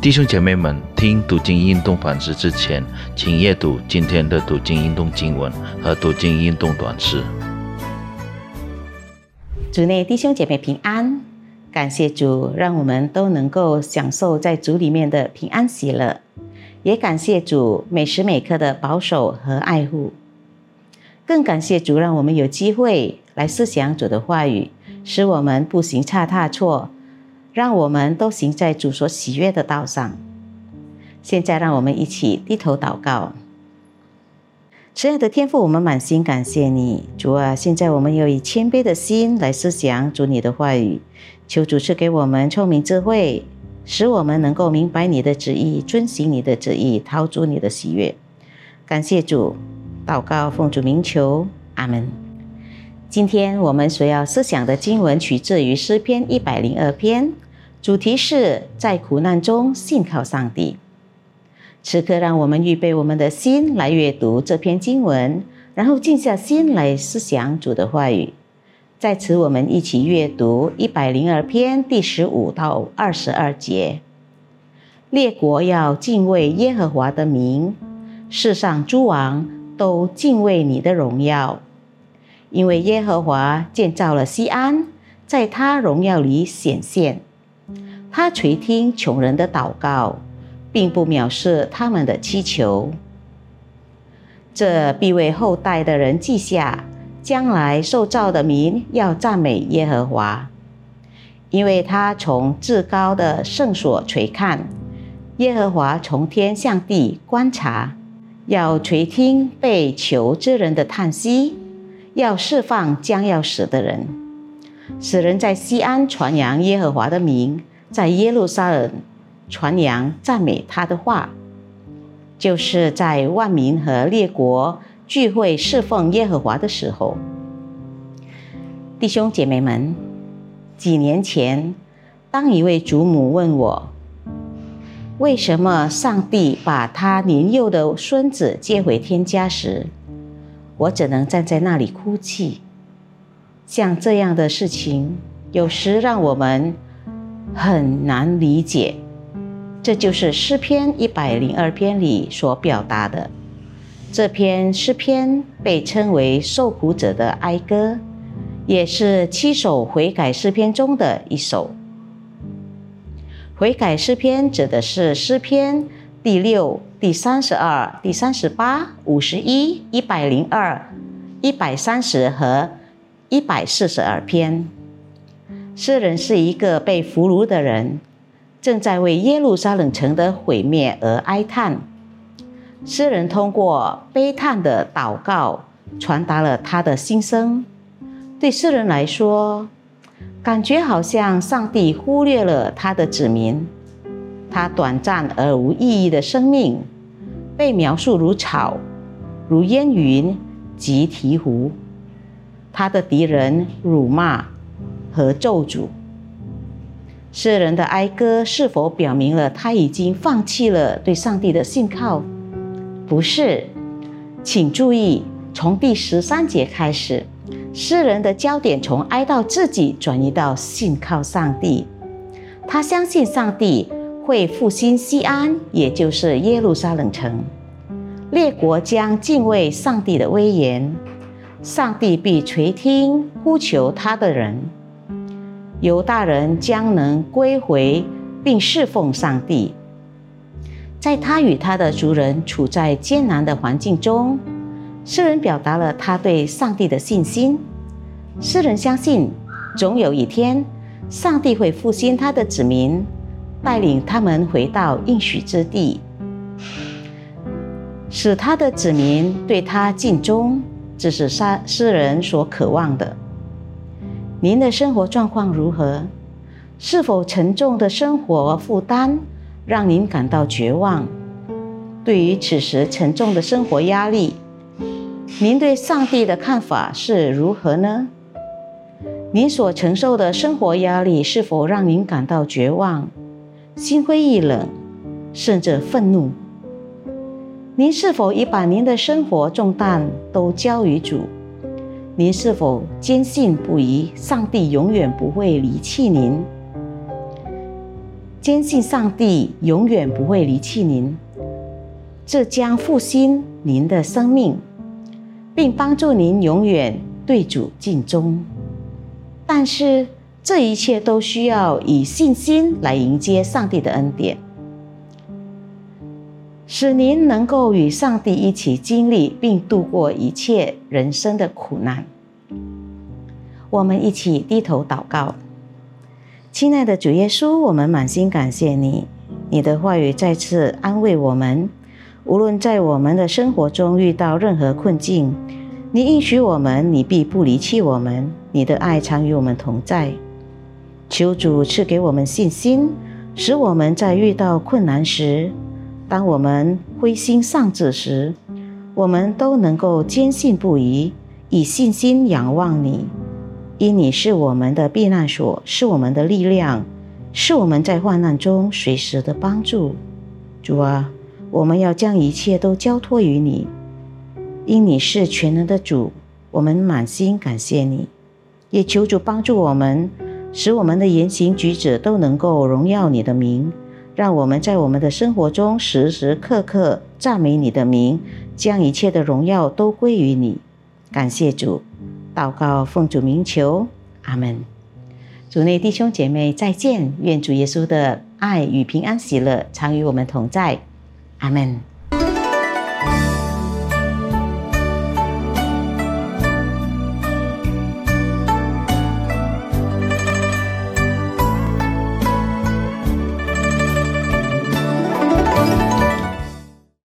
弟兄姐妹们，听读经运动反思之前，请阅读今天的读经运动经文和读经运动短诗。主内弟兄姐妹平安，感谢主，让我们都能够享受在主里面的平安喜乐，也感谢主每时每刻的保守和爱护，更感谢主让我们有机会来思想主的话语，使我们步行差踏错，让我们都行在主所喜悦的道上。现在让我们一起低头祷告。慈爱的天父，我们满心感谢你，主啊，现在我们要以谦卑的心来思想主你的话语，求主赐给我们聪明智慧，使我们能够明白你的旨意，遵行你的旨意，陶出你的喜悦。感谢主，祷告奉主名求，阿们。今天我们所要思想的经文取自于诗篇102篇，主题是在苦难中信靠上帝。此刻让我们预备我们的心来阅读这篇经文，然后静下心来思想主的话语。在此我们一起阅读102篇第15到22节。列国要敬畏耶和华的名，世上诸王都敬畏你的荣耀。因为耶和华建造了西安，在他荣耀里显现。他垂听穷人的祷告，并不藐视他们的祈求。这必为后代的人记下，将来受造的民要赞美耶和华。因为他从至高的圣所垂看，耶和华从天向地观察，要垂听被囚之人的叹息，要释放将要死的人，使人在西安传扬耶和华的名，在耶路撒冷传扬赞美他的话，就是在万民和列国聚会侍奉耶和华的时候。弟兄姐妹们，几年前，当一位祖母问我，为什么上帝把他年幼的孙子接回天家时，我只能站在那里哭泣。像这样的事情，有时让我们很难理解。这就是诗篇102篇里所表达的。这篇诗篇被称为受苦者的哀歌，也是7首悔改诗篇中的一首。悔改诗篇指的是诗篇第6、第32、第38、51、102、130和142篇。诗人是一个被俘虏的人，正在为耶路撒冷城的毁灭而哀叹。诗人通过悲叹的祷告传达了他的心声。对诗人来说，感觉好像上帝忽略了他的子民，他短暂而无意义的生命被描述如草，如烟云及鹈鹕，他的敌人辱骂和咒诅。诗人的哀歌是否表明了他已经放弃了对上帝的信靠？不是。请注意，从第13节开始，诗人的焦点从哀悼自己转移到信靠上帝。他相信上帝会复兴西安，也就是耶路撒冷城。列国将敬畏上帝的威严，上帝必垂听呼求他的人。犹大人将能归回并侍奉上帝。在他与他的族人处在艰难的环境中，诗人表达了他对上帝的信心。诗人相信，总有一天，上帝会复兴他的子民，带领他们回到应许之地，使他的子民对他尽忠，这是诗人所渴望的。您的生活状况如何？是否沉重的生活负担让您感到绝望？对于此时沉重的生活压力，您对上帝的看法是如何呢？您所承受的生活压力是否让您感到绝望、心灰意冷，甚至愤怒？您是否已把您的生活重担都交于主？您是否坚信不疑，上帝永远不会离弃您？坚信上帝永远不会离弃您，这将复兴您的生命，并帮助您永远对主尽忠。但是这一切都需要以信心来迎接上帝的恩典，使您能够与上帝一起经历并度过一切人生的苦难。我们一起低头祷告。亲爱的主耶稣，我们满心感谢你，你的话语再次安慰我们，无论在我们的生活中遇到任何困境，你应许我们，你必不离弃我们，你的爱常与我们同在。求主赐给我们信心，使我们在遇到困难时，当我们灰心丧志时，我们都能够坚信不疑，以信心仰望你，因你是我们的避难所，是我们的力量，是我们在患难中随时的帮助。主啊，我们要将一切都交托于你，因你是全能的主，我们满心感谢你。也求主帮助我们，使我们的言行举止都能够荣耀你的名，让我们在我们的生活中时时刻刻赞美你的名，将一切的荣耀都归于你。感谢主，祷告奉主名求，阿们。主内弟兄姐妹再见，愿主耶稣的爱与平安喜乐常与我们同在，阿们。